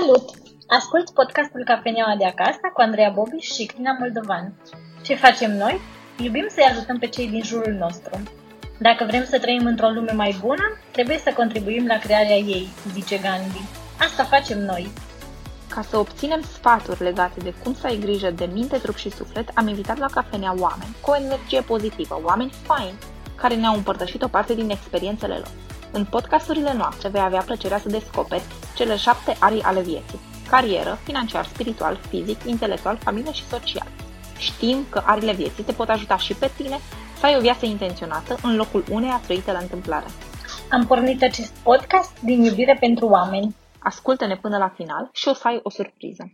Salut! Ascult podcastul Cafeneaua de Acasă cu Andreea Bobiș și Crina Moldovan. Ce facem noi? Iubim să-i ajutăm pe cei din jurul nostru. Dacă vrem să trăim într-o lume mai bună, trebuie să contribuim la crearea ei, zice Gandhi. Asta facem noi. Ca să obținem sfaturi legate de cum să ai grijă de minte, trup și suflet, am invitat la cafenea oameni cu o energie pozitivă, oameni faini, care ne-au împărtășit o parte din experiențele lor. În podcasturile noastre vei avea plăcerea să descoperi cele 7 arii ale vieții: carieră, financiar, spiritual, fizic, intelectual, familie și social. Știm că arile vieții te pot ajuta și pe tine să ai o viață intenționată în locul uneia trăite la întâmplare. Am pornit acest podcast din iubire pentru oameni. Ascultă-ne până la final și o să ai o surpriză.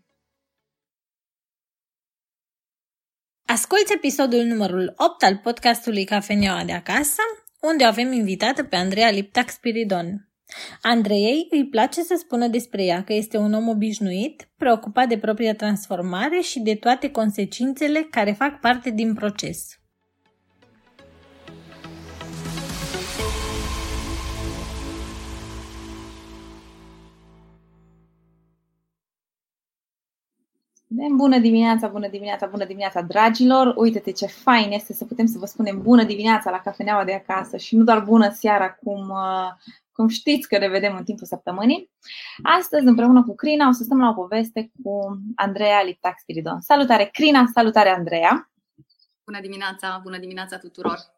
Asculți episodul numărul 8 al podcastului Cafeneaua de Acasă, unde o avem invitată pe Andreea Liptak-Spiridon. Andreei îi place să spună despre ea că este un om obișnuit, preocupat de propria transformare și de toate consecințele care fac parte din proces. Bună dimineața, bună dimineața, bună dimineața, dragilor! Uite-te ce fain este să putem să vă spunem bună dimineața la Cafeneaua de Acasă și nu doar bună seara, cum știți că ne vedem în timpul săptămânii. Astăzi, împreună cu Crina, o să stăm la o poveste cu Andreea Liptak-Spiridon. Salutare, Crina! Salutare, Andreea! Bună dimineața! Bună dimineața tuturor!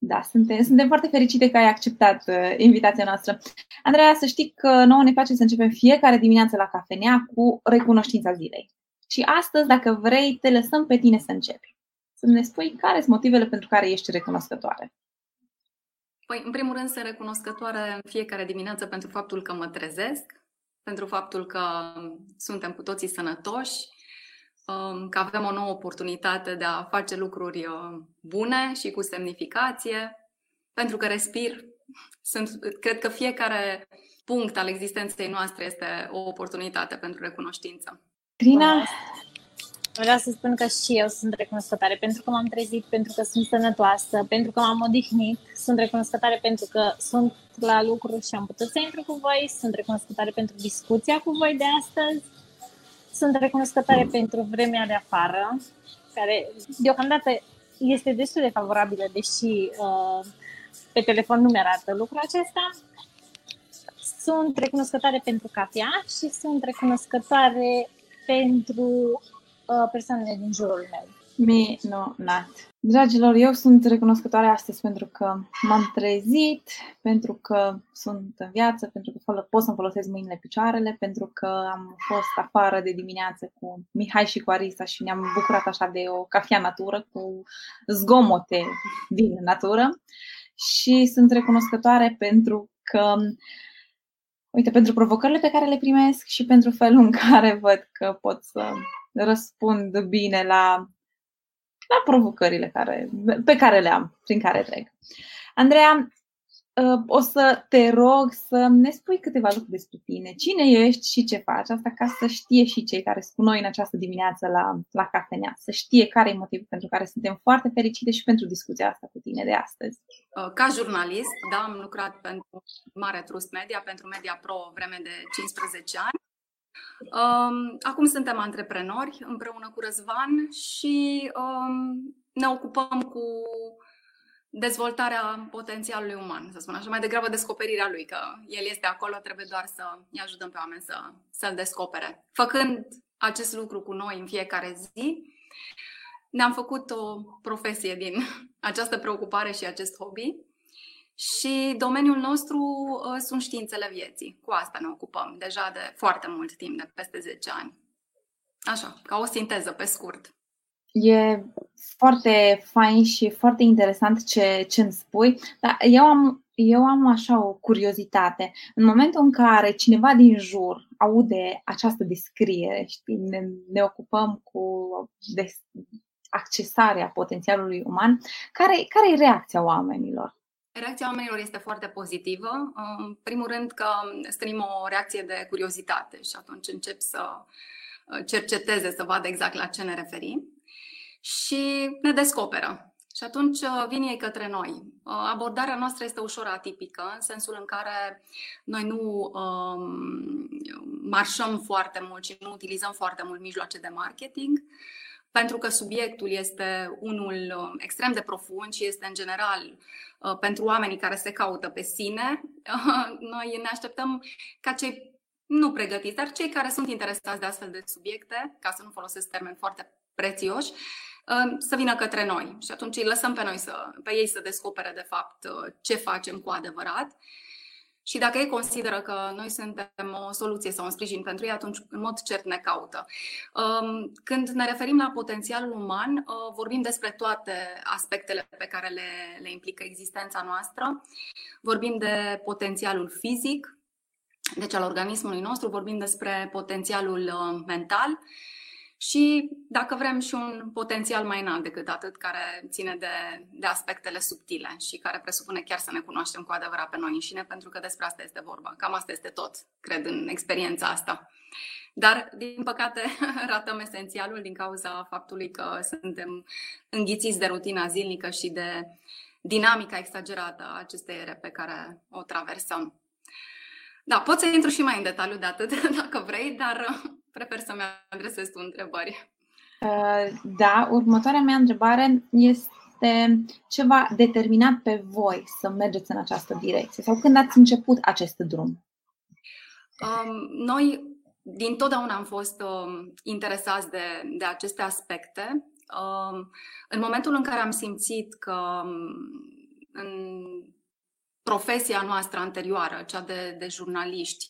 Da, suntem foarte fericite că ai acceptat invitația noastră. Andreea, să știi că nouă ne place să începem fiecare dimineață la cafenea cu recunoștința zilei. Și astăzi, dacă vrei, te lăsăm pe tine să începi. Să ne spui care sunt motivele pentru care ești recunoscătoare. Păi, în primul rând, sunt recunoscătoare în fiecare dimineață pentru faptul că mă trezesc, pentru faptul că suntem cu toții sănătoși, că avem o nouă oportunitate de a face lucruri bune și cu semnificație, pentru că respir. Cred că fiecare punct al existenței noastre este o oportunitate pentru recunoștință. Crina? Vreau să spun că și eu sunt recunoscătoare pentru că m-am trezit, pentru că sunt sănătoasă, pentru că m-am odihnit. Sunt recunoscătoare pentru că sunt la lucru și am putut să intru cu voi. Sunt recunoscătoare pentru discuția cu voi de astăzi. Sunt recunoscătoare pentru vremea de afară, care deocamdată este destul de favorabilă, deși pe telefon nu mi-arată lucrul acesta. Sunt recunoscătoare pentru cafea și sunt recunoscătoare pentru persoanele din jurul meu. Minunat! Dragilor, eu sunt recunoscătoare astăzi pentru că m-am trezit, pentru că sunt în viață, pentru că pot să-mi folosesc mâinile, picioarele, pentru că am fost afară de dimineață cu Mihai și cu Arisa și ne-am bucurat așa de o cafea natură cu zgomote din natură. Și sunt recunoscătoare pentru că, uite, pentru provocările pe care le primesc și pentru felul în care văd că pot să răspund bine la provocările pe care le am, prin care trec. Andreea, o să te rog să ne spui câteva lucruri despre tine. Cine ești și ce faci? Asta ca să știe și cei care sunt cu noi în această dimineață la cafenea. Să știe care e motivul pentru care suntem foarte fericite și pentru discuția asta cu tine de astăzi. Ca jurnalist, da, am lucrat pentru Mare Trust Media, pentru Media Pro, o vreme de 15 ani. Acum suntem antreprenori împreună cu Răzvan și ne ocupăm cu dezvoltarea potențialului uman, să spun așa, mai degrabă descoperirea lui, că el este acolo, trebuie doar să îi ajutăm pe oameni să-l descopere. Făcând acest lucru cu noi în fiecare zi, ne-am făcut o profesie din această preocupare și acest hobby. Și domeniul nostru sunt științele vieții. Cu asta ne ocupăm deja de foarte mult timp, de peste 10 ani. Așa, ca o sinteză pe scurt. E foarte fain și foarte interesant ce îmi spui, dar eu am așa o curiozitate. În momentul în care cineva din jur aude această descriere, știi, ne ocupăm cu accesarea potențialului uman, care e reacția oamenilor? Reacția oamenilor este foarte pozitivă. În primul rând că strânim o reacție de curiozitate și atunci încep să cerceteze, să vadă exact la ce ne referim și ne descoperă. Și atunci vin ei către noi. Abordarea noastră este ușor atipică, în sensul în care noi nu marșăm foarte mult și nu utilizăm foarte mult mijloace de marketing, pentru că subiectul este unul extrem de profund și este în general pentru oamenii care se caută pe sine. Noi ne așteptăm ca cei nu pregătiți, dar cei care sunt interesați de astfel de subiecte, ca să nu folosesc termeni foarte prețioși, să vină către noi. Și atunci îi lăsăm pe ei să descopere de fapt ce facem cu adevărat. Și dacă ei consideră că noi suntem o soluție sau un sprijin pentru ei, atunci în mod cert ne caută. Când ne referim la potențialul uman, vorbim despre toate aspectele pe care le implică existența noastră. Vorbim de potențialul fizic, deci al organismului nostru, vorbim despre potențialul mental și, dacă vrem, și un potențial mai înalt decât atât, care ține de aspectele subtile și care presupune chiar să ne cunoaștem cu adevărat pe noi înșine, pentru că despre asta este vorba. Cam asta este tot, cred, în experiența asta. Dar, din păcate, ratăm esențialul din cauza faptului că suntem înghițiți de rutina zilnică și de dinamica exagerată a acestei ere pe care o traversăm. Da, pot să intru și mai în detaliu de atât, dacă vrei, dar prefer să-mi adresez tu întrebări. Da, următoarea mea întrebare este ce v-a determinat pe voi să mergeți în această direcție sau când ați început acest drum? Noi dintotdeauna am fost interesați de aceste aspecte. În momentul în care am simțit că în profesia noastră anterioară, cea de jurnaliști,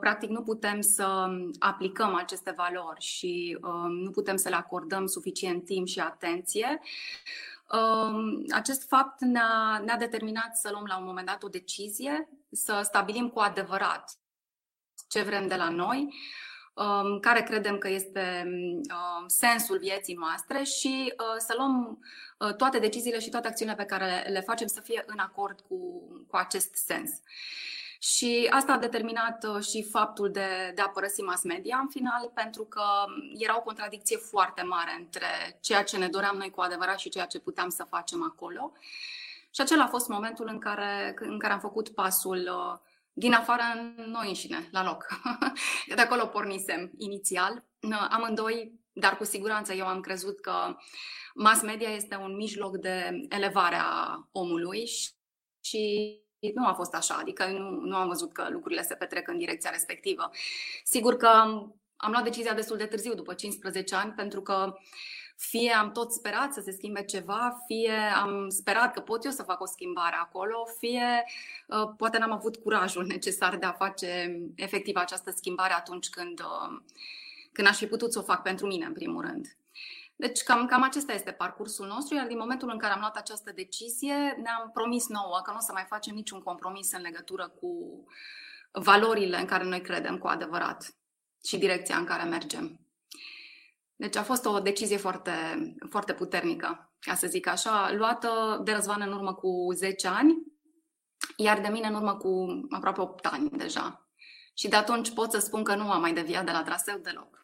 practic nu putem să aplicăm aceste valori și nu putem să le acordăm suficient timp și atenție, acest fapt ne-a determinat să luăm la un moment dat o decizie, să stabilim cu adevărat ce vrem de la noi, care credem că este sensul vieții noastre și să luăm toate deciziile și toate acțiunile pe care le facem să fie în acord cu acest sens. Și asta a determinat și faptul de a părăsi mass media în final, pentru că era o contradicție foarte mare între ceea ce ne doream noi cu adevărat și ceea ce puteam să facem acolo. Și acela a fost momentul în care am făcut pasul din afară în noi înșine, la loc. De acolo pornisem inițial, amândoi, dar cu siguranță eu am crezut că mass media este un mijloc de elevare a omului și nu a fost așa, adică nu am văzut că lucrurile se petrec în direcția respectivă. Sigur că am luat decizia destul de târziu, după 15 ani, pentru că fie am tot sperat să se schimbe ceva, fie am sperat că pot eu să fac o schimbare acolo, fie poate n-am avut curajul necesar de a face efectiv această schimbare atunci când aș fi putut să o fac pentru mine, în primul rând. Deci cam acesta este parcursul nostru, iar din momentul în care am luat această decizie, ne-am promis nouă că nu o să mai facem niciun compromis în legătură cu valorile în care noi credem cu adevărat și direcția în care mergem. Deci a fost o decizie foarte, foarte puternică, ca să zic așa, luată de Răzvan în urmă cu 10 ani, iar de mine în urmă cu aproape 8 ani deja. Și de atunci pot să spun că nu am mai deviat de la traseu deloc.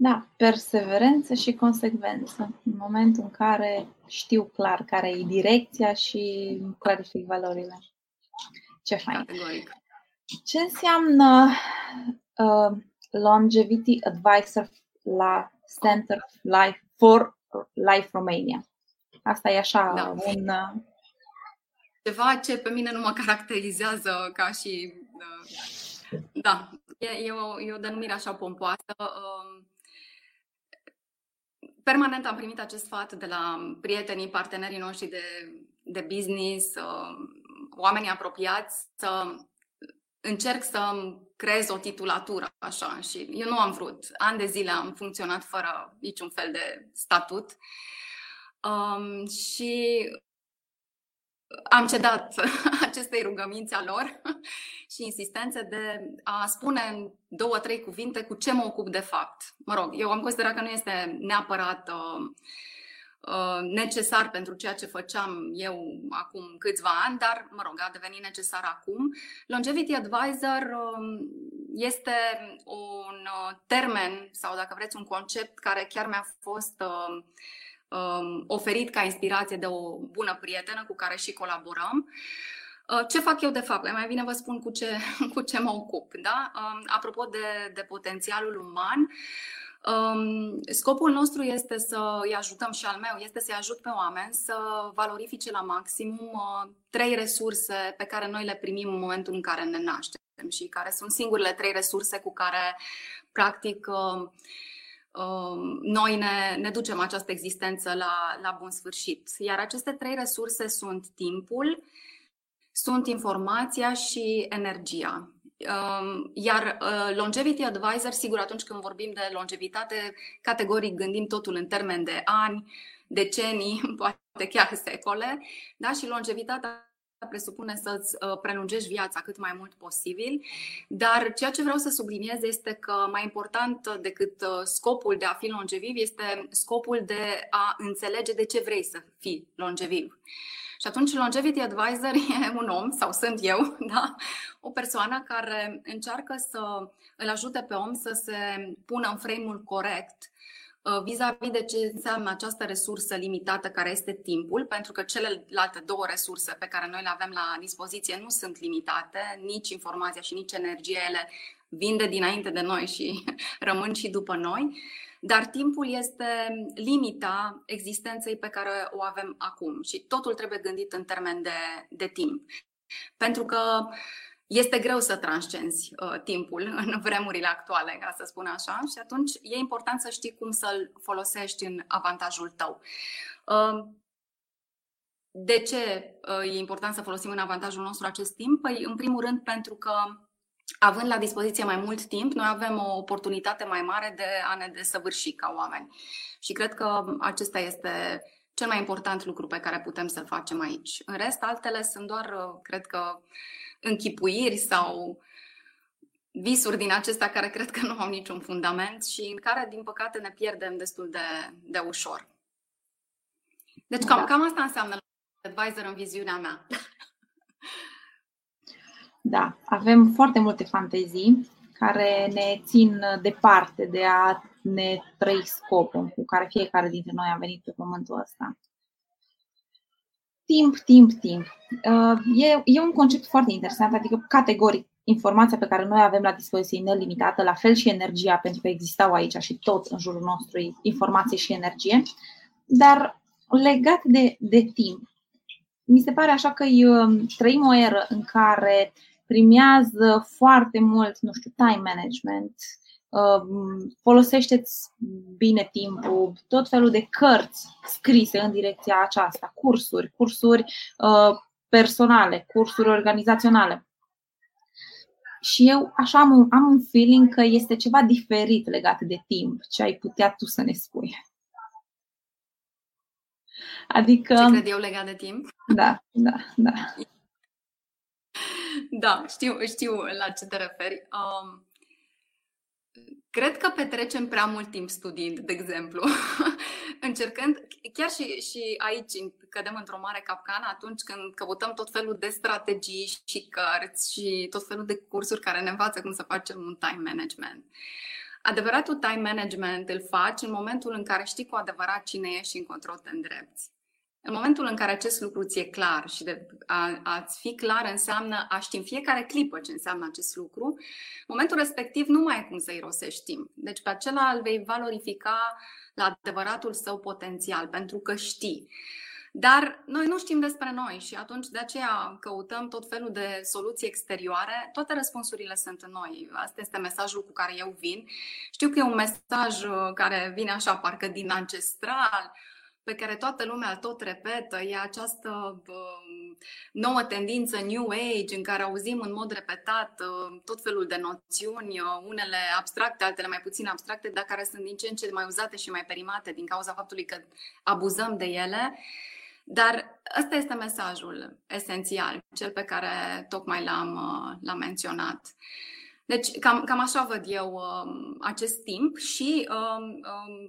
Da, perseverență și consecvență. În momentul în care știu clar care e direcția și clarific valorile. Ce fain! Ce înseamnă Longevity Advisor la Center Life for Life Romania? Asta e așa, da. Ceva ce pe mine nu mă caracterizează ca și... Da, e o denumire așa pompoasă. Permanent am primit acest sfat de la prietenii, partenerii noștri de business, oamenii apropiați, să încerc să creez o titulatură așa și eu nu am vrut. Ani de zile am funcționat fără niciun fel de statut și am cedat acestei rugămințe a lor și insistențe de a spune în 2-3 cuvinte cu ce mă ocup de fapt. Mă rog, eu am considerat că nu este neapărat necesar pentru ceea ce făceam eu acum câțiva ani, dar, mă rog, a devenit necesar acum. Longevity Advisor este un termen sau, dacă vreți, un concept care chiar mi-a fost oferit ca inspirație de o bună prietenă cu care și colaborăm. Ce fac eu de fapt? Mai bine vă spun cu ce mă ocup. Da? Apropo de potențialul uman, scopul nostru este să îi ajutăm și al meu este să-i ajut pe oameni să valorifice la maximum 3 resurse pe care noi le primim în momentul în care ne naștem și care sunt singurele 3 resurse cu care practic noi ne ducem această existență la bun sfârșit. Iar aceste 3 resurse sunt timpul, sunt informația și energia. Iar longevity advisor, sigur, atunci când vorbim de longevitate, categoric gândim totul în termen de ani, decenii, poate chiar secole, da? Și longevitatea presupune să-ți prelungești viața cât mai mult posibil. Dar ceea ce vreau să subliniez este că mai important decât scopul de a fi longeviv este scopul de a înțelege de ce vrei să fii longeviv. Și atunci longevity advisor e un om, sau sunt eu, da? O persoană care încearcă să îl ajute pe om să se pună în frame-ul corect vis-a-vis de ce înseamnă această resursă limitată care este timpul, pentru că celelalte 2 resurse pe care noi le avem la dispoziție nu sunt limitate, nici informația și nici energia, ele vin de dinainte de noi și rămân și după noi. Dar timpul este limita existenței pe care o avem acum și totul trebuie gândit în termen de timp. Pentru că este greu să transcenzi timpul în vremurile actuale, ca să spun așa, și atunci e important să știi cum să-l folosești în avantajul tău. De ce e important să folosim în avantajul nostru acest timp? Păi, în primul rând, pentru că având la dispoziție mai mult timp, noi avem o oportunitate mai mare de a ne desăvârși ca oameni. Și cred că acesta este cel mai important lucru pe care putem să-l facem aici. În rest, altele sunt doar, cred că, închipuiri sau visuri din acestea care cred că nu au niciun fundament și în care, din păcate, ne pierdem destul de ușor. Deci cam asta înseamnă advisor în viziunea mea. Da, avem foarte multe fantezii care ne țin departe de a ne trăi scopul cu care fiecare dintre noi a venit pe pământul ăsta. Timp. E un concept foarte interesant, adică categoric informația pe care noi avem la dispoziție nelimitată, la fel și energia, pentru că existau aici și tot în jurul nostru informație și energie, dar legat de timp. Mi se pare așa că trăim o eră în care primează foarte mult, nu știu, time management, folosește-ți bine timpul, tot felul de cărți scrise în direcția aceasta, cursuri personale, cursuri organizaționale. Și eu așa am un feeling că este ceva diferit legat de timp, ce ai putea tu să ne spui. Adică... Ce cred eu legat de timp? Da. Da, știu la ce te referi. Cred că petrecem prea mult timp studiind, de exemplu. Încercând, chiar și aici cădem într-o mare capcană atunci când căutăm tot felul de strategii și cărți și tot felul de cursuri care ne învață cum să facem un time management. Adevăratul time management îl faci în momentul în care știi cu adevărat cine ești și încotro te îndrepți. În momentul în care acest lucru ți-e clar și a-ți fi clar înseamnă a ști în fiecare clipă ce înseamnă acest lucru, în momentul respectiv nu mai ai cum să irosești timp. Deci pe acela îl vei valorifica la adevăratul său potențial, pentru că știi. Dar noi nu știm despre noi și atunci de aceea căutăm tot felul de soluții exterioare. Toate răspunsurile sunt în noi. Asta este mesajul cu care eu vin. Știu că e un mesaj care vine așa, parcă din ancestral, pe care toată lumea tot repetă. E această nouă tendință New Age în care auzim în mod repetat tot felul de noțiuni, unele abstracte, altele mai puțin abstracte, dar care sunt din ce în ce mai uzate și mai perimate din cauza faptului că abuzăm de ele. Dar ăsta este mesajul esențial, cel pe care tocmai l-am menționat. Deci cam așa văd eu acest timp și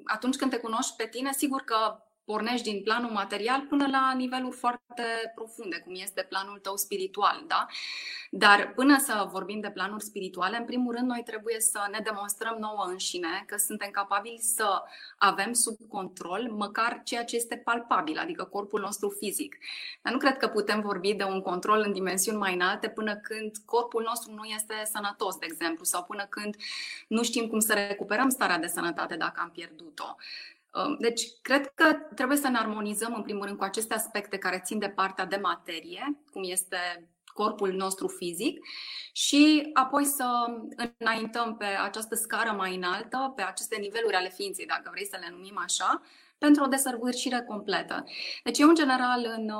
atunci când te cunoști pe tine, sigur că pornești din planul material până la niveluri foarte profunde, cum este planul tău spiritual, da? Dar până să vorbim de planuri spirituale, în primul rând noi trebuie să ne demonstrăm nouă înșine că suntem capabili să avem sub control măcar ceea ce este palpabil, adică corpul nostru fizic. Dar nu cred că putem vorbi de un control în dimensiuni mai înalte până când corpul nostru nu este sănătos, de exemplu, sau până când nu știm cum să recuperăm starea de sănătate dacă am pierdut-o. Deci, cred că trebuie să ne armonizăm în primul rând cu aceste aspecte care țin de partea de materie, cum este corpul nostru fizic, și apoi să înaintăm pe această scară mai înaltă, pe aceste niveluri ale ființei, dacă vrei să le numim așa, pentru o desăvârșire completă. Deci eu, în general, în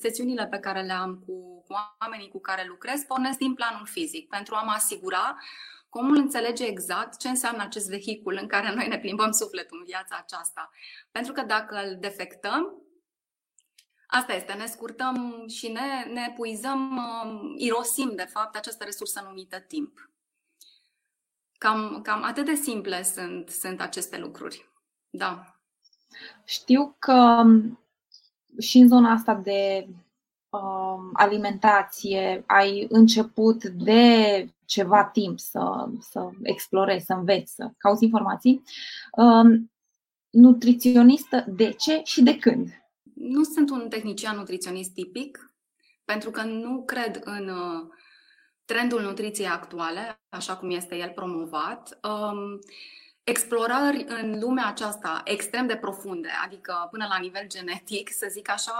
sesiunile pe care le am cu oamenii cu care lucrez, pornesc din planul fizic pentru a mă asigura că omul înțelege exact ce înseamnă acest vehicul în care noi ne plimbăm sufletul în viața aceasta. Pentru că dacă îl defectăm, asta este, ne scurtăm și ne epuizăm, irosim de fapt această resursă numită timp. Cam atât de simple sunt aceste lucruri. Da. Știu că și în zona asta de alimentație ai început de ceva timp să explorezi, să înveți, să cauți informații. Nutriționistă de ce și de când? Nu sunt un tehnician nutriționist tipic, pentru că nu cred în trendul nutriției actuale, așa cum este el promovat. Explorări în lumea aceasta extrem de profunde, adică până la nivel genetic, să zic așa,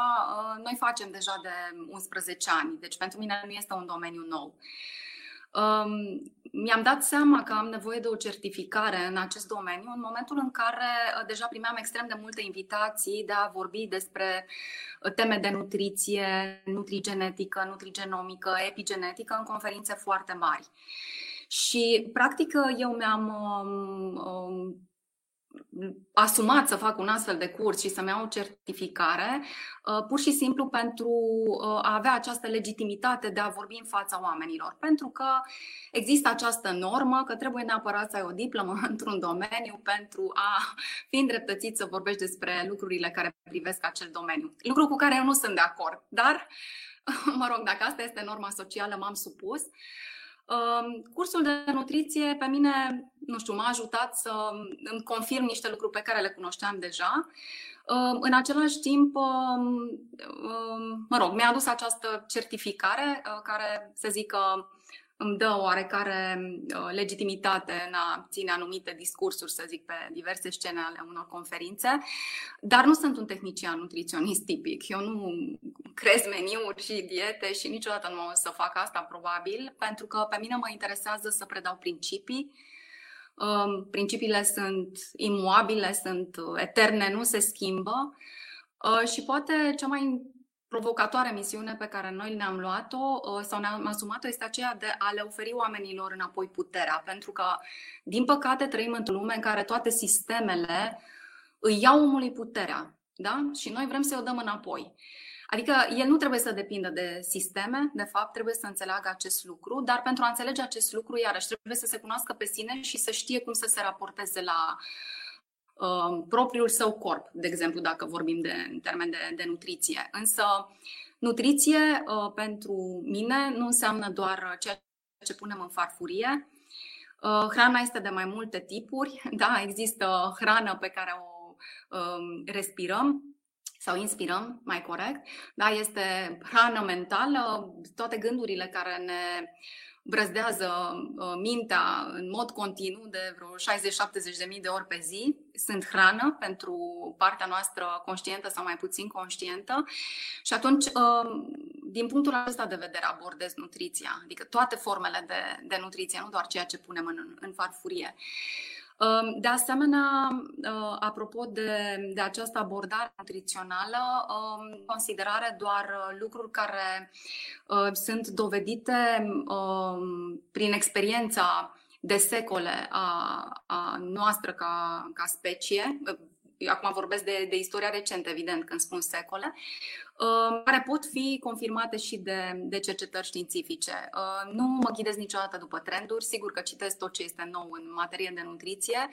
noi facem deja de 11 ani, deci pentru mine nu este un domeniu nou. Mi-am dat seama că am nevoie de o certificare în acest domeniu în momentul în care deja primeam extrem de multe invitații de a vorbi despre teme de nutriție, nutrigenetică, nutrigenomică, epigenetică în conferințe foarte mari. Și practic eu mi-am asumat să fac un astfel de curs și să-mi iau o certificare pur și simplu pentru a avea această legitimitate de a vorbi în fața oamenilor. Pentru că există această normă că trebuie neapărat să ai o diplomă într-un domeniu pentru a fi îndreptățit să vorbești despre lucrurile care privesc acel domeniu. Lucru cu care eu nu sunt de acord, dar mă rog, dacă asta este norma socială, m-am supus. Cursul de nutriție pe mine, nu știu, m-a ajutat să îmi confirm niște lucruri pe care le cunoșteam deja. În același timp, mă rog, mi-a adus această certificare care, să zic că îmi dă oarecare legitimitate în a ține anumite discursuri, să zic, pe diverse scene ale unor conferințe. Dar nu sunt un tehnician nutriționist tipic. Eu nu crez meniuri și diete și niciodată nu o să fac asta, probabil, pentru că pe mine mă interesează să predau principii. Principiile sunt imuabile, sunt eterne, nu se schimbă. Și poate cea mai provocatoarea misiune pe care noi ne-am luat-o sau ne-am asumat-o este aceea de a le oferi oamenilor înapoi puterea. Pentru că, din păcate, trăim într-o lume în care toate sistemele îi iau omului puterea, da? Și noi vrem să-i o dăm înapoi. Adică el nu trebuie să depindă de sisteme, de fapt trebuie să înțeleagă acest lucru, dar pentru a înțelege acest lucru, iarăși, trebuie să se cunoască pe sine și să știe cum să se raporteze la propriul său corp, de exemplu, dacă vorbim în termen de nutriție. Însă nutriție pentru mine nu înseamnă doar ceea ce punem în farfurie. Hrana este de mai multe tipuri, da? Există hrană pe care o respirăm sau inspirăm, mai corect, da? Este hrană mentală, toate gândurile care ne brăzdează mintea în mod continuu de vreo 60-70.000 de ori pe zi, sunt hrană pentru partea noastră conștientă sau mai puțin conștientă. Și atunci, din punctul acesta de vedere, abordez nutriția, adică toate formele de nutriție, nu doar ceea ce punem în farfurie. De asemenea, apropo de această abordare nutrițională, considerare doar lucruri care sunt dovedite prin experiența de secole a noastră ca specie, eu acum vorbesc de istoria recentă, evident, când spun secole, care pot fi confirmate și de cercetări științifice. Nu mă ghidez niciodată după trenduri, sigur că citesc tot ce este nou în materie de nutriție,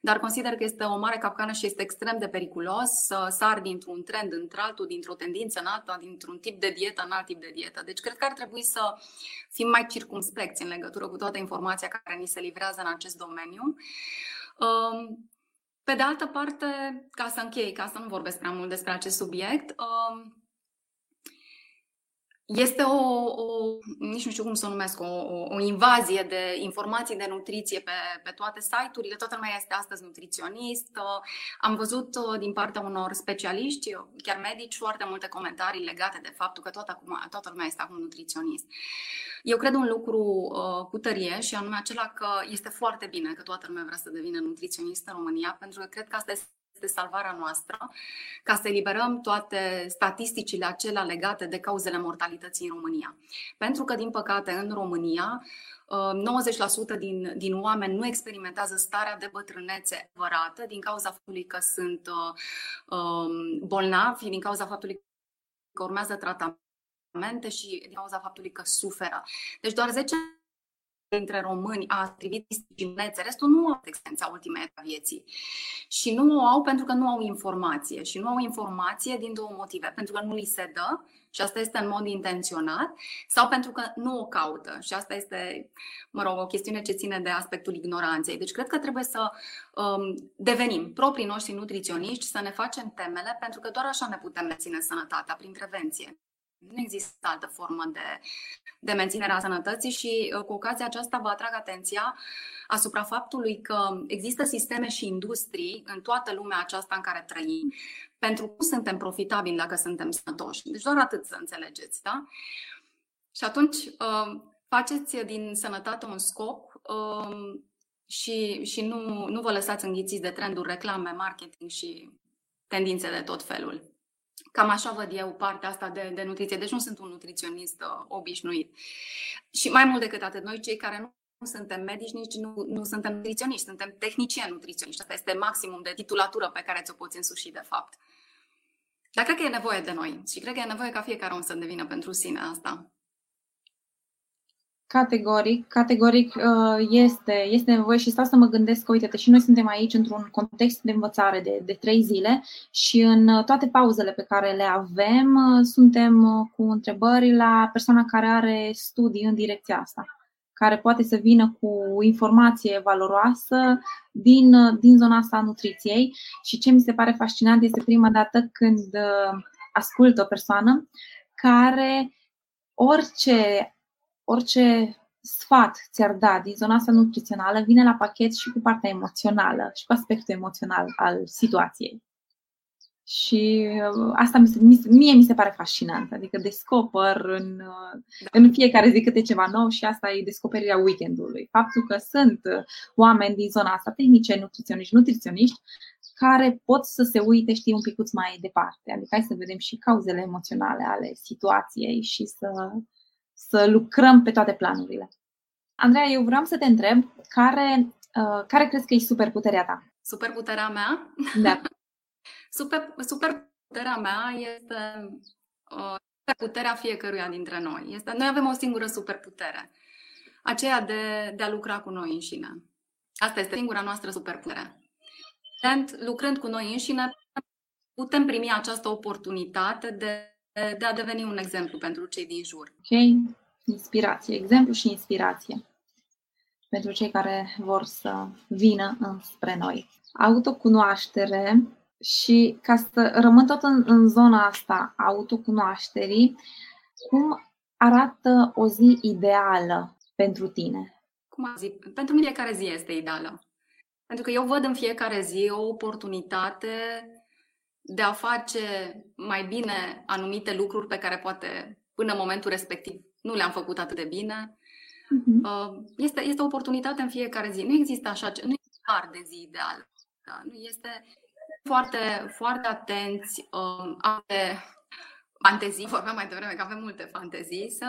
dar consider că este o mare capcană și este extrem de periculos să sar dintr-un trend într-altul, dintr-o tendință în alta, dintr-un tip de dietă în alt tip de dietă. Deci cred că ar trebui să fim mai circumspecți în legătură cu toată informația care ni se livrează în acest domeniu. Pe de altă parte, ca să închei, ca să nu vorbesc prea mult despre acest subiect, este nici nu știu cum să o numesc, o invazie de informații de nutriție pe toate site-urile. Toată lumea este astăzi nutriționist. Am văzut din partea unor specialiști, chiar medici, foarte multe comentarii legate de faptul că toată lumea este acum nutriționist. Eu cred un lucru cu tărie și anume acela că este foarte bine că toată lumea vrea să devină nutriționist în România, pentru că cred că asta este salvarea noastră, ca să eliberăm toate statisticile acelea legate de cauzele mortalității în România. Pentru că, din păcate, în România 90% din oameni nu experimentează starea de bătrânețe adevărată din cauza faptului că sunt bolnavi, din cauza faptului că urmează tratamente și din cauza faptului că suferă. Deci doar 10% dintre români a trivit disciplinețe, restul nu au existența ultimei vieții. Și nu o au pentru că nu au informație. Și nu au informație din două motive. Pentru că nu li se dă, și asta este în mod intenționat, sau pentru că nu o caută. Și asta este, o chestiune ce ține de aspectul ignoranței. Deci cred că trebuie să devenim proprii noștri nutriționiști, să ne facem temele, pentru că doar așa ne putem menține sănătatea, prin prevenție. Nu există altă formă de menținere a sănătății și cu ocazia aceasta vă atrag atenția asupra faptului că există sisteme și industrii în toată lumea aceasta în care trăim, pentru că nu suntem profitabili dacă suntem sănătoși. Deci doar atât să înțelegeți, da? Și atunci faceți din sănătate un scop și nu vă lăsați înghițiți de trenduri, reclame, marketing și tendințe de tot felul. Cam așa văd eu partea asta de nutriție. Deci nu sunt un nutriționist obișnuit. Și mai mult decât atât, noi cei care nu suntem medici, nici nu suntem nutriționiști, suntem tehnicieni nutriționiști. Asta este maximum de titulatură pe care ți-o poți însuși de fapt. Dar cred că e nevoie de noi și cred că e nevoie ca fiecare om să devină pentru sine asta. Categoric este nevoie și stau să mă gândesc că, uite-te, și noi suntem aici într-un context de învățare de 3 zile și în toate pauzele pe care le avem suntem cu întrebări la persoana care are studii în direcția asta, care poate să vină cu informație valoroasă din zona asta a nutriției. Și ce mi se pare fascinant este prima dată când ascult o persoană care orice sfat ți-ar da din zona asta nutrițională vine la pachet și cu partea emoțională și cu aspectul emoțional al situației. Și asta mie mi se pare fascinant. Adică descoper în fiecare zi câte ceva nou și asta e descoperirea weekendului. Faptul că sunt oameni din zona asta, tehnicieni, nutriționiști, care pot să se uite, un picuț mai departe. Adică hai să vedem și cauzele emoționale ale situației și să lucrăm pe toate planurile. Andreea, eu vreau să te întreb care crezi că e superputerea ta? Superputerea mea? Da. Superputerea mea este puterea fiecăruia dintre noi. Noi avem o singură superputere, aceea de a lucra cu noi înșine. Asta este singura noastră superputere. Lucrând cu noi înșine, putem primi această oportunitate de a deveni un exemplu pentru cei din jur. Ok, inspirație, exemplu și inspirație pentru cei care vor să vină înspre noi. Autocunoaștere. Și ca să rămân tot în zona asta autocunoașterii, cum arată o zi ideală pentru tine? Pentru mine fiecare zi este ideală. Pentru că eu văd în fiecare zi o oportunitate de a face mai bine anumite lucruri pe care poate până în momentul respectiv nu le-am făcut atât de bine. Este o oportunitate în fiecare zi. Nu există așa, nu există doar de zi ideală. Da? Este foarte, foarte atenți de fantezii, vorbeam mai devreme că avem multe fantezii, să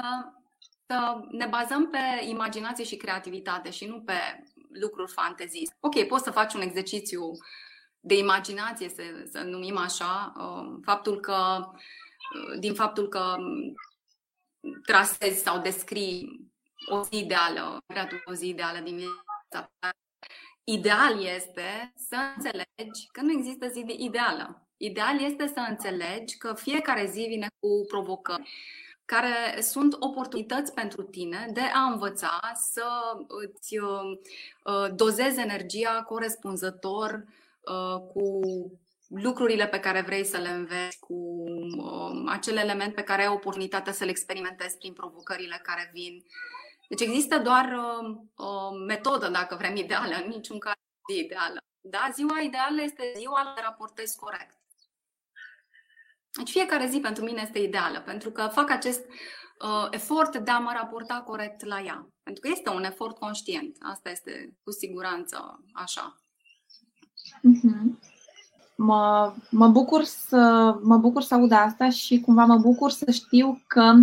ne bazăm pe imaginație și creativitate și nu pe lucruri fantezii. Ok, poți să faci un exercițiu de imaginație, să numim așa, din faptul că trasezi sau descrii o zi ideală, creatul o zi ideală din viața ta. Ideal este să înțelegi că nu există zi ideală. Ideal este să înțelegi că fiecare zi vine cu provocări, care sunt oportunități pentru tine de a învăța să îți dozezi energia corespunzător cu lucrurile pe care vrei să le înveți, cu acel element pe care ai oportunitatea să-l experimentezi prin provocările care vin. Deci există doar o metodă, dacă vrem, ideală, în niciun caz ideală. Da, ziua ideală este ziua la care raportezi corect. Deci fiecare zi pentru mine este ideală, pentru că fac acest efort de a mă raporta corect la ea. Pentru că este un efort conștient. Asta este cu siguranță așa. Mm-hmm. Mă bucur să aud asta și cumva mă bucur să știu că,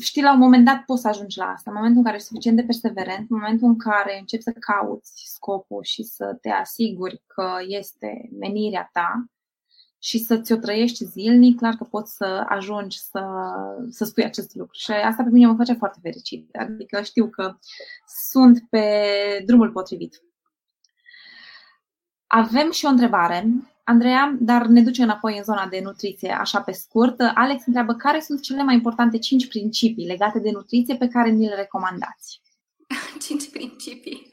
știi, la un moment dat poți să ajungi la asta. În momentul în care ești suficient de perseverent, în momentul în care începi să cauți scopul și să te asiguri că este menirea ta și să ți-o trăiești zilnic, clar că poți să ajungi să spui acest lucru. Și asta pe mine mă face foarte fericit. Adică știu că sunt pe drumul potrivit. Avem și o întrebare, Andreea, dar ne duce înapoi în zona de nutriție, așa pe scurt. Alex întreabă, care sunt cele mai importante 5 principii legate de nutriție pe care ni le recomandați? 5 principii.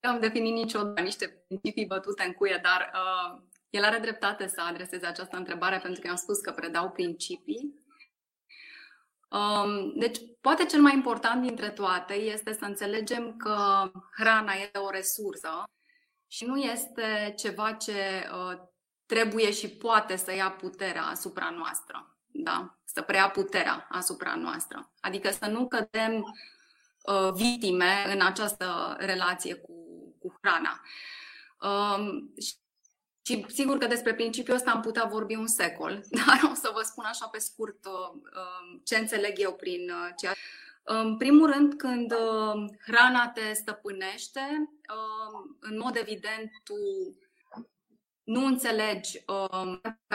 Nu am definit niciodată niște principii bătute în cuie, dar el are dreptate să adreseze această întrebare pentru că i-am spus că predau principii. Deci, poate cel mai important dintre toate este să înțelegem că hrana este o resursă și nu este ceva ce trebuie și poate să ia puterea asupra noastră, da? Să preia puterea asupra noastră. Adică să nu cădem victime în această relație cu hrana. Și sigur că despre principiul ăsta am putea vorbi un secol, dar o să vă spun așa pe scurt ce înțeleg eu prin ceea. În primul rând, când hrana te stăpânește, în mod evident tu nu înțelegi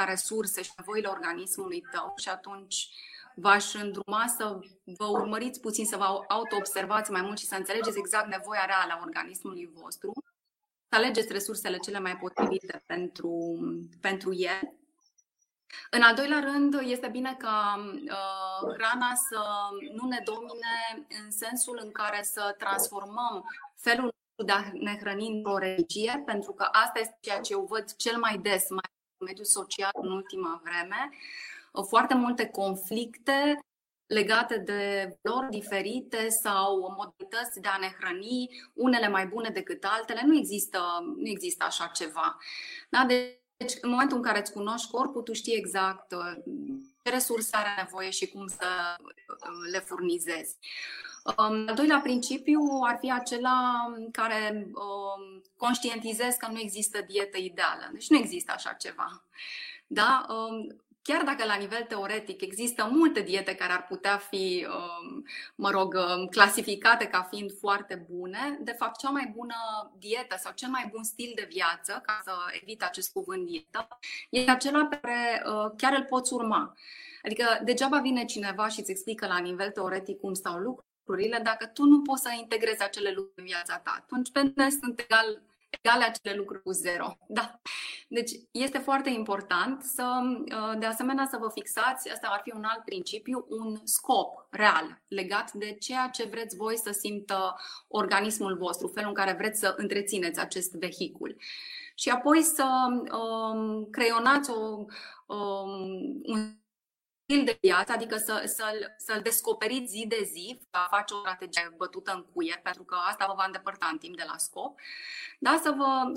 resurse și nevoile organismului tău și atunci v-aș îndruma să vă urmăriți puțin, să vă autoobservați mai mult și să înțelegeți exact nevoia reală a organismului vostru. Să alegeți resursele cele mai potrivite pentru el. În al doilea rând, este bine ca hrana să nu ne domine în sensul în care să transformăm felul de a ne hrăni într-o religie, pentru că asta este ceea ce eu văd cel mai des în mediul social în ultima vreme. Foarte multe conflicte legate de valori diferite sau modalități de a ne hrăni, unele mai bune decât altele, nu există așa ceva. Da? Deci în momentul în care îți cunoști corpul, tu știi exact ce resurse are nevoie și cum să le furnizezi. Al doilea principiu ar fi acela care conștientizez că nu există dietă ideală. Deci nu există așa ceva. Da? Chiar dacă la nivel teoretic există multe diete care ar putea fi, clasificate ca fiind foarte bune, de fapt cea mai bună dietă sau cel mai bun stil de viață, ca să evit acest cuvânt dietă, este acela pe care chiar îl poți urma. Adică degeaba vine cineva și îți explică la nivel teoretic cum stau lucrurile, dacă tu nu poți să integrezi acele lucruri în viața ta. Atunci pentru mine sunt egale acele lucruri cu zero. Da. Deci este foarte important de asemenea să vă fixați, asta ar fi un alt principiu, un scop real legat de ceea ce vreți voi să simtă organismul vostru, felul în care vreți să întrețineți acest vehicul. Și apoi să creionați un stil de viață, adică să-l descoperiți zi de zi, să faci o strategie bătută în cuie, pentru că asta vă va îndepărta în timp de la scop, dar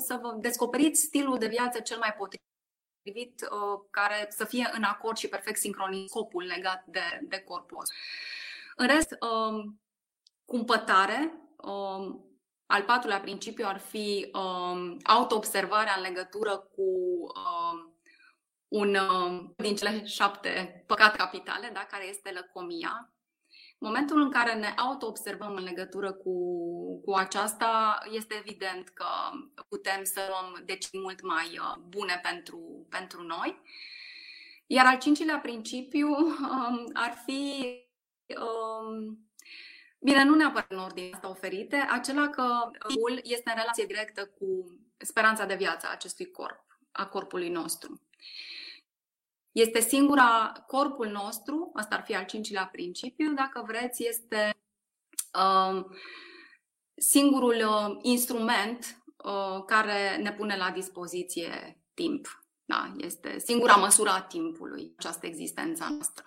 să vă descoperiți stilul de viață cel mai potrivit, care să fie în acord și perfect sincronizat scopul legat de corpul. În rest, cumpătare. Al patrulea principiu ar fi autoobservarea în legătură cu unul din cele 7 păcate capitale, da, care este lăcomia. Momentul în care ne auto-observăm în legătură cu aceasta, este evident că putem să luăm decizii mult mai bune pentru noi. Iar al cincilea principiu ar fi, bine, nu neapărat în ordinea asta oferite, acela că omul este în relație directă cu speranța de viață a acestui corp, a corpului nostru. Este corpul nostru, asta ar fi al cincilea principiu, dacă vreți, este singurul instrument care ne pune la dispoziție timp. Da, este singura măsură a timpului, această existența noastră.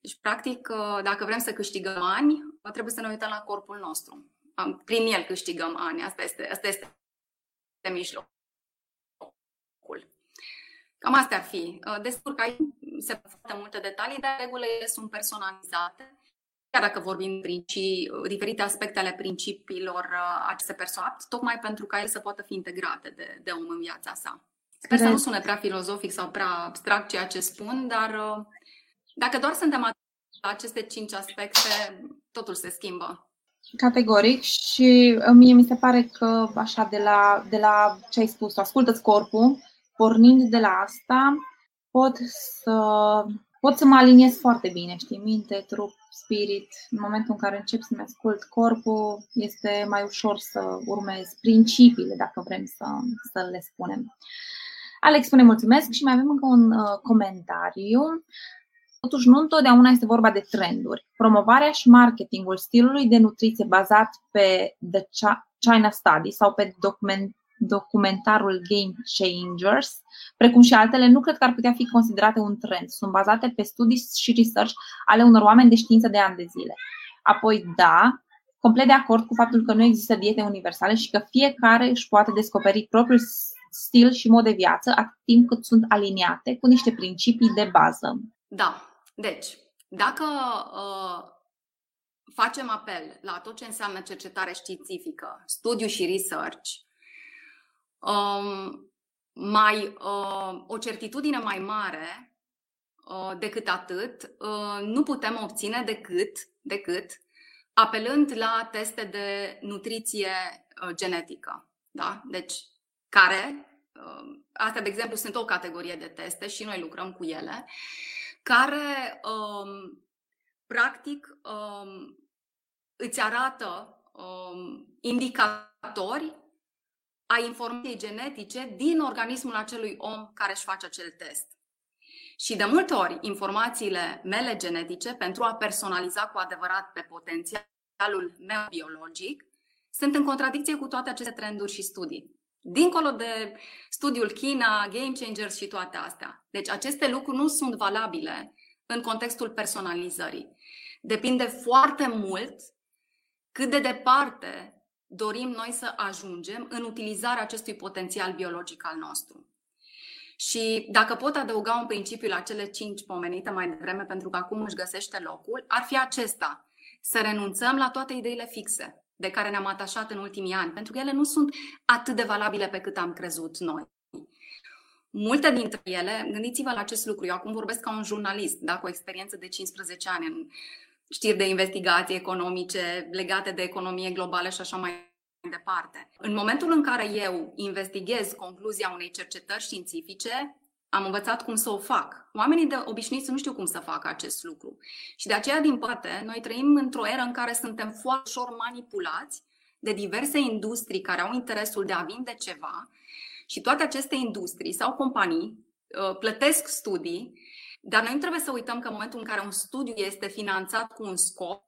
Deci, practic, dacă vrem să câștigăm ani, trebuie să ne uităm la corpul nostru. Prin el câștigăm ani, asta este mijlocul. Cam astea ar fi. Desigur că aici se pot foarte multe detalii, dar regulile sunt personalizate. Chiar dacă vorbim diferite aspecte ale principiilor aceste persoane, tocmai pentru ca ele să poată fi integrate de om în viața sa. Sper să nu sune prea filozofic sau prea abstract ceea ce spun, dar dacă doar suntem atenți la aceste 5 aspecte, totul se schimbă. Categoric. Și mie mi se pare că, așa, de la ce ai spus, ascultă-ți corpul, pornind de la asta, pot să mă aliniez foarte bine, știi, minte, trup, spirit. În momentul în care încep să-mi ascult corpul, este mai ușor să urmez principiile, dacă vrem să le spunem. Alex spune mulțumesc și mai avem încă un comentariu. Totuși, nu întotdeauna este vorba de trenduri. Promovarea și marketingul stilului de nutriție bazat pe The China Study sau pe documentarul Game Changers, precum și altele, nu cred că ar putea fi considerate un trend. Sunt bazate pe studii și research ale unor oameni de știință de ani de zile. Apoi, da, complet de acord cu faptul că nu există diete universale și că fiecare își poate descoperi propriul stil și mod de viață, atât timp cât sunt aliniate cu niște principii de bază. Da, deci, dacă facem apel la tot ce înseamnă cercetare științifică, studiu și research, o certitudine mai mare decât atât nu putem obține decât apelând la teste de nutriție genetică, da? Deci, care, astea de exemplu sunt o categorie de teste și noi lucrăm cu ele, care practic îți arată indicatori a informației genetice din organismul acelui om care își face acel test. Și de multe ori informațiile mele genetice, pentru a personaliza cu adevărat pe potențialul meu biologic, sunt în contradicție cu toate aceste trenduri și studii. Dincolo de studiul China, Game Changers și toate astea. Deci aceste lucruri nu sunt valabile în contextul personalizării. Depinde foarte mult cât de departe dorim noi să ajungem în utilizarea acestui potențial biologic al nostru. Și dacă pot adăuga un principiu la cele 5 pomenite mai devreme, pentru că acum își găsește locul, ar fi acesta: să renunțăm la toate ideile fixe de care ne-am atașat în ultimii ani, pentru că ele nu sunt atât de valabile pe cât am crezut noi. Multe dintre ele, gândiți-vă la acest lucru, eu acum vorbesc ca un jurnalist, da, cu o experiență de 15 ani în știri de investigații economice, legate de economie globală și așa mai departe. În momentul în care eu investighez concluzia unei cercetări științifice, am învățat cum să o fac. Oamenii de obișnuiți nu știu cum să facă acest lucru. Și de aceea, din păcate, noi trăim într-o eră în care suntem foarte ușor manipulați de diverse industrii care au interesul de a vinde ceva și toate aceste industrii sau companii plătesc studii. Dar noi nu trebuie să uităm că în momentul în care un studiu este finanțat cu un scop,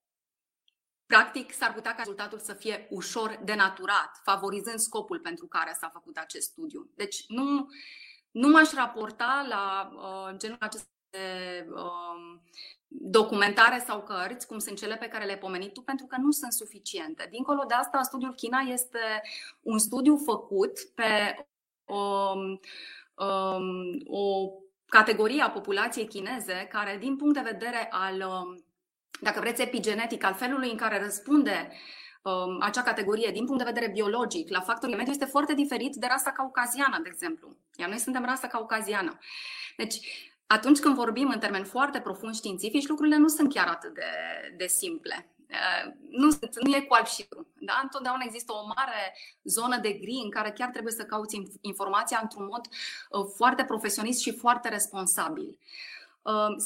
practic s-ar putea ca rezultatul să fie ușor denaturat, favorizând scopul pentru care s-a făcut acest studiu. Deci nu m-aș raporta la genul aceste documentare sau cărți, cum sunt cele pe care le-ai pomenit tu, pentru că nu sunt suficiente. Dincolo de asta, studiul China este un studiu făcut pe o categoria populației chineze care, din punct de vedere al, dacă vreți, epigenetic, al felului în care răspunde acea categorie din punct de vedere biologic la factorii mediu, este foarte diferit de rasa caucaziană, de exemplu. Iar noi suntem rasa caucaziană. Deci atunci când vorbim în termeni foarte profund științifici, lucrurile nu sunt chiar atât de simple. Nu e cu alb și gru, da? Întotdeauna există o mare zonă de gri în care chiar trebuie să cauți informația într-un mod foarte profesionist și foarte responsabil.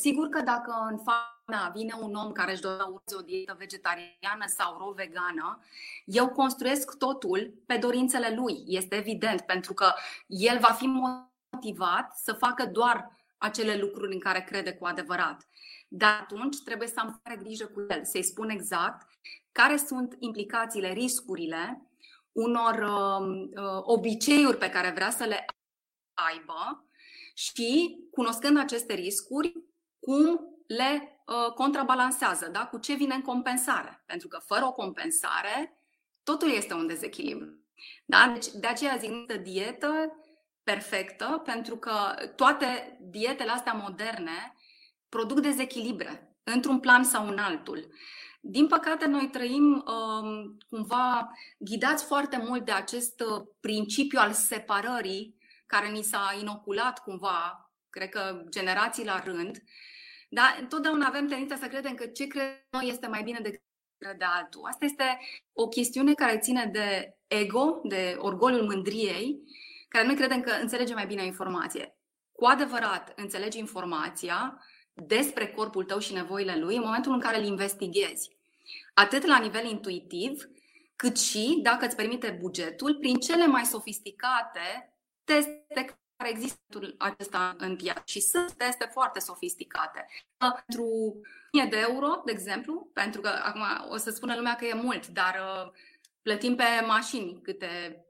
Sigur că dacă în fața vine un om care își dorește o dietă vegetariană sau ro-vegană, eu construiesc totul pe dorințele lui, este evident, pentru că el va fi motivat să facă doar acele lucruri în care crede cu adevărat. Dar atunci trebuie să am mare grijă cu el, să-i spun exact care sunt implicațiile, riscurile unor obiceiuri pe care vrea să le aibă și, cunoscând aceste riscuri, cum le contrabalansează, da? Cu ce vine în compensare. Pentru că fără o compensare, totul este un dezechilibru. Da? Deci, de aceea zic că dietă perfectă, pentru că toate dietele astea moderne produc dezechilibre, într-un plan sau în altul. Din păcate, noi trăim cumva ghidați foarte mult de acest principiu al separării care ni s-a inoculat cumva, cred că generații la rând, dar întotdeauna avem tendința să credem că ce credem noi este mai bine decât de altul. Asta este o chestiune care ține de ego, de orgoliul mândriei, care noi credem că înțelege mai bine informație. Cu adevărat, înțelegi informația despre corpul tău și nevoile lui în momentul în care îl investighezi. Atât la nivel intuitiv, cât și, dacă îți permite bugetul, prin cele mai sofisticate teste care există acesta în piață. Și sunt teste foarte sofisticate. Pentru 1000 de euro, de exemplu, pentru că acum o să spună lumea că e mult, dar plătim pe mașini câte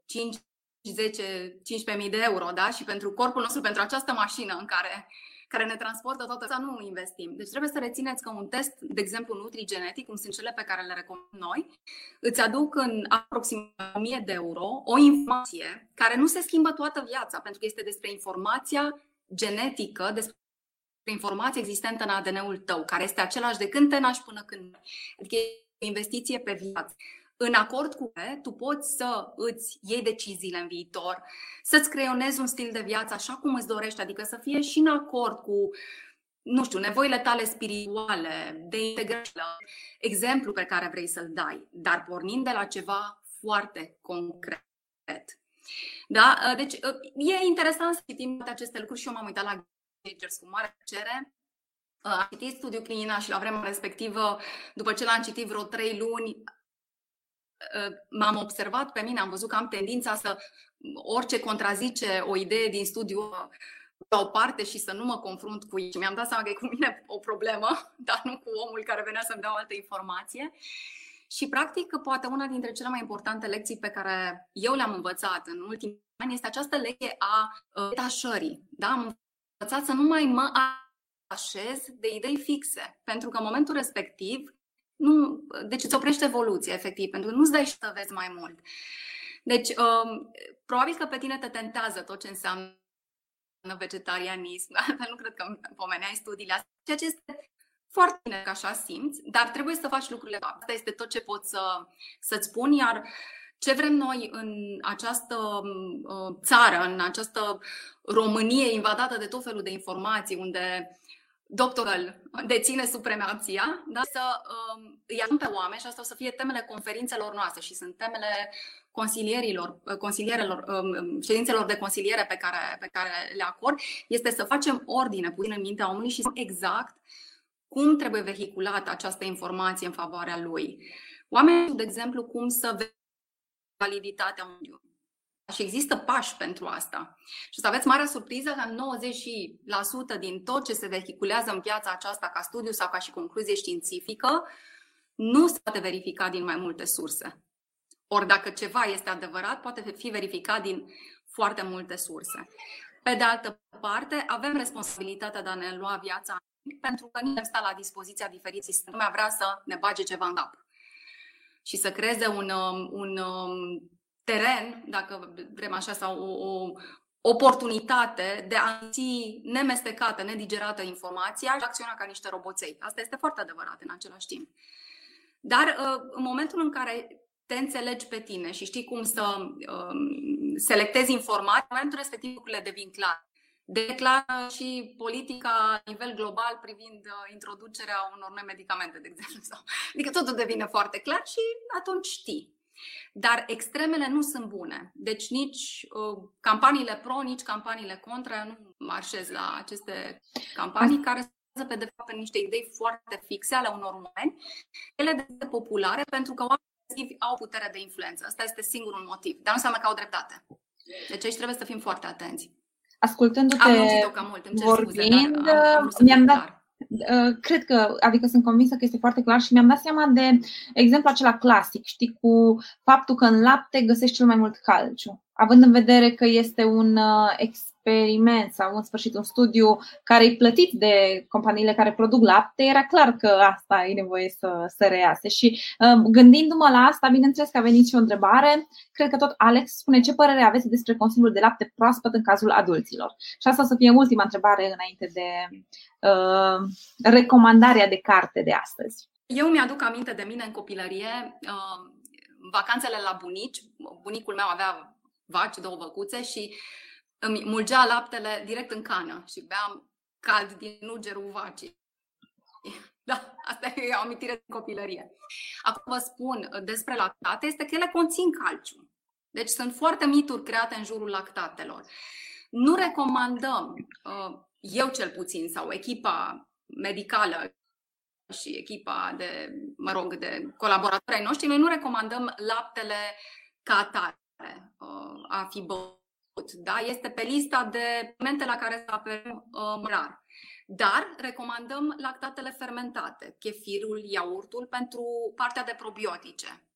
10-15.000 de euro, da? Și pentru corpul nostru, pentru această mașină în care ne transportă toată țara, nu investim. Deci trebuie să rețineți că un test, de exemplu nutrigenetic, cum sunt cele pe care le recomand noi, îți aduc în aproximativ 1.000 de euro o informație care nu se schimbă toată viața, pentru că este despre informația genetică, despre informația existentă în ADN-ul tău, care este același de când te naști până când. Adică e o investiție pe viață. În acord cu care tu poți să îți iei deciziile în viitor, să-ți creionezi un stil de viață așa cum îți dorești, adică să fie și în acord cu, nu știu, nevoile tale spirituale, de integrare, exemplu pe care vrei să-l dai, dar pornind de la ceva foarte concret. Da? Deci e interesant să citim toate aceste lucruri și eu m-am uitat la Gagers cu mare plăcere. Am citit studiul Crina și la vremea respectivă, după ce l-am citit vreo 3 luni, m-am observat pe mine, am văzut că am tendința să orice contrazice o idee din studiu la o parte și să nu mă confrunt cu ei. Mi-am dat seama că e cu mine o problemă, dar nu cu omul care venea să-mi dea o altă informație. Și practic, poate una dintre cele mai importante lecții pe care eu le-am învățat în ultimii ani este această lecție a detașării. Da? Am învățat să nu mai mă atașez de idei fixe, pentru că în momentul respectiv nu, deci îți oprește evoluția, efectiv, pentru că nu-ți dai și să vezi mai mult. Deci, probabil că pe tine te tentează tot ce înseamnă vegetarianism, dar nu cred că pomeneai studiile astea, ceea ce este foarte bine că așa simți, dar trebuie să faci lucrurile. Asta este tot ce pot să-ți spun, iar ce vrem noi în această țară, în această Românie invadată de tot felul de informații, unde doctorul deține supremația, da? Să îi ajung pe oameni, și asta o să fie temele conferințelor noastre și sunt temele ședințelor de consiliere pe care le acord, este să facem ordine puțin în mintea omului și să exact cum trebuie vehiculată această informație în favoarea lui. Oamenii, de exemplu, cum să validitatea unui. Și există pași pentru asta. Și să aveți marea surpriză că 90% din tot ce se vehiculează în piața aceasta ca studiu sau ca și concluzie științifică nu se poate verifica din mai multe surse. Ori dacă ceva este adevărat, poate fi verificat din foarte multe surse. Pe de altă parte, avem responsabilitatea de a ne lua viața pentru că nu stă la dispoziția diferiții sisteme. Lumea vrea să ne bage ceva în cap și să creeze un teren, dacă vrem așa, sau o oportunitate de a ții nemestecată, nedigerată informația și acționa ca niște roboței. Asta este foarte adevărat în același timp. Dar în momentul în care te înțelegi pe tine și știi cum să selectezi informații, în momentul respectiv lucrurile devin clare. declară și politica la nivel global privind introducerea unor noi medicamente, de exemplu. Adică totul devine foarte clar și atunci știi. Dar extremele nu sunt bune. Deci nici campaniile pro, nici campaniile contra. Nu marșez la aceste campanii care se bazează pe niște idei foarte fixe ale unor oameni. Ele devin populare pentru că oamenii au putere de influență. Asta este singurul motiv. Dar nu înseamnă că au dreptate. Deci aici trebuie să fim foarte atenți. Ascultându-te vorbind, mi-am dat cred că, adică sunt convinsă că este foarte clar și mi-am dat seama de exemplu acela clasic, știi, cu faptul că în lapte găsești cel mai mult calciu, având în vedere că este un experiment sau în sfârșit un studiu care e plătit de companiile care produc lapte, era clar că asta e nevoie să reiasă. Și gândindu-mă la asta, bineînțeles că a venit și o întrebare, cred că tot Alex spune: ce părere aveți despre consumul de lapte proaspăt în cazul adulților? Și asta o să fie ultima întrebare înainte de recomandarea de carte de astăzi. Eu mi-aduc aminte de mine în copilărie, vacanțele la bunici. Bunicul meu avea vaci, două văcuțe, și îmi mulgea laptele direct în cană și beam cald din ugerul vacii. Da, asta e o amintire de copilărie. Acum vă spun despre lactate, este că ele conțin calciu. Deci sunt foarte mituri create în jurul lactatelor. Nu recomandăm, eu cel puțin, sau echipa medicală și echipa de, de colaboratori ai noștri, noi nu recomandăm laptele ca atare a fi băut. Da, este pe lista de alimente la care să apelăm rar. Dar recomandăm lactatele fermentate, chefirul, iaurtul, pentru partea de probiotice,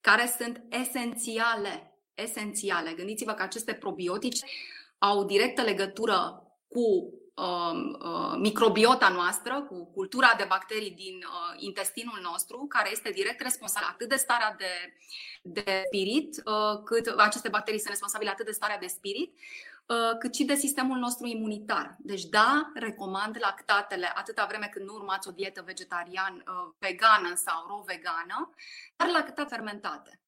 care sunt esențiale. Gândiți-vă că aceste probiotice au directă legătură cu microbiota noastră, cu cultura de bacterii din intestinul nostru, care este direct responsabilă atât de starea de spirit, cât aceste bacterii sunt responsabile atât de starea de spirit, cât și de sistemul nostru imunitar. Deci da, recomand lactatele atâta vreme când nu urmați o dietă vegetariană, vegană sau rovegană, dar lactate fermentate.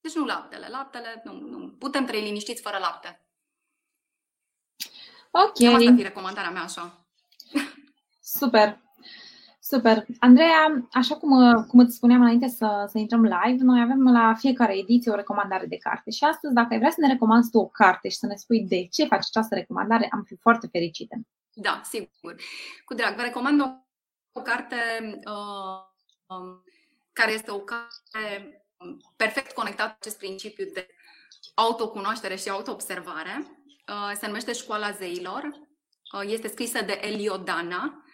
Deci nu laptele. Laptele nu. Putem trăi liniștiți fără lapte. Ok. Asta ar fi recomandarea mea, așa. Super. Andreea, așa cum îți spuneam înainte să intrăm live, noi avem la fiecare ediție o recomandare de carte. Și astăzi, dacă ai vrea să ne recomanzi tu o carte și să ne spui de ce faci această recomandare, am fi foarte fericite. Da, sigur. Cu drag. Vă recomand o carte care este o carte perfect conectată cu acest principiu de autocunoaștere și autoobservare. Se numește Școala Zeilor, este scrisă de Eliodana.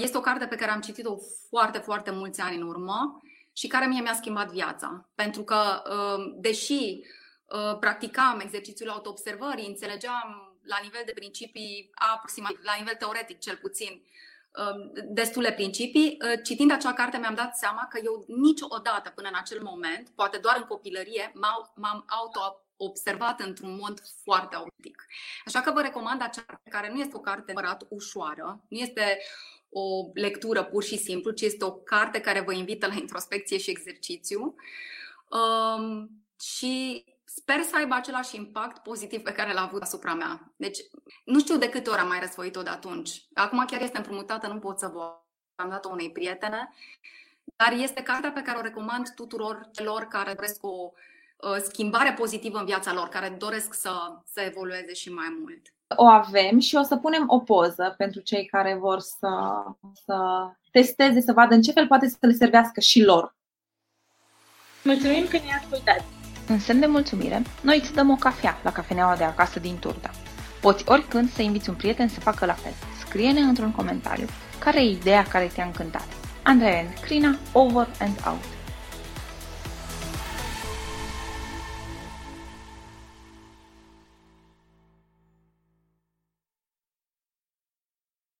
Este o carte pe care am citit-o foarte, foarte mulți ani în urmă și care mie mi-a schimbat viața. Pentru că, deși practicam exercițiul autoobservării, înțelegeam la nivel de principii, aproximativ, la nivel teoretic cel puțin, destule principii, citind acea carte mi-am dat seama că eu niciodată până în acel moment, poate doar în copilărie, m-am auto-observat într-un mod foarte optic. Așa că vă recomand acea carte, care nu este o carte neapărat ușoară, nu este o lectură pur și simplu, ci este o carte care vă invită la introspecție și exercițiu și sper să aibă același impact pozitiv pe care l-a avut asupra mea. Deci nu știu de câte ori am mai răsfoit-o de atunci. Acum chiar este împrumutată, nu pot să vă am dat-o unei prietene, dar este cartea pe care o recomand tuturor celor care doresc o schimbare pozitivă în viața lor, care doresc să evolueze și mai mult. O avem și o să punem o poză pentru cei care vor să testeze, să vadă în ce fel poate să le servească și lor. Mulțumim că ne-ai ascultat! În semn de mulțumire, noi îți dăm o cafea la Cafeneaua de acasă din Turda. Poți oricând să inviți un prieten să facă la fel. Scrie-ne într-un comentariu care e ideea care te-a încântat. Andreea and Crina, over and out!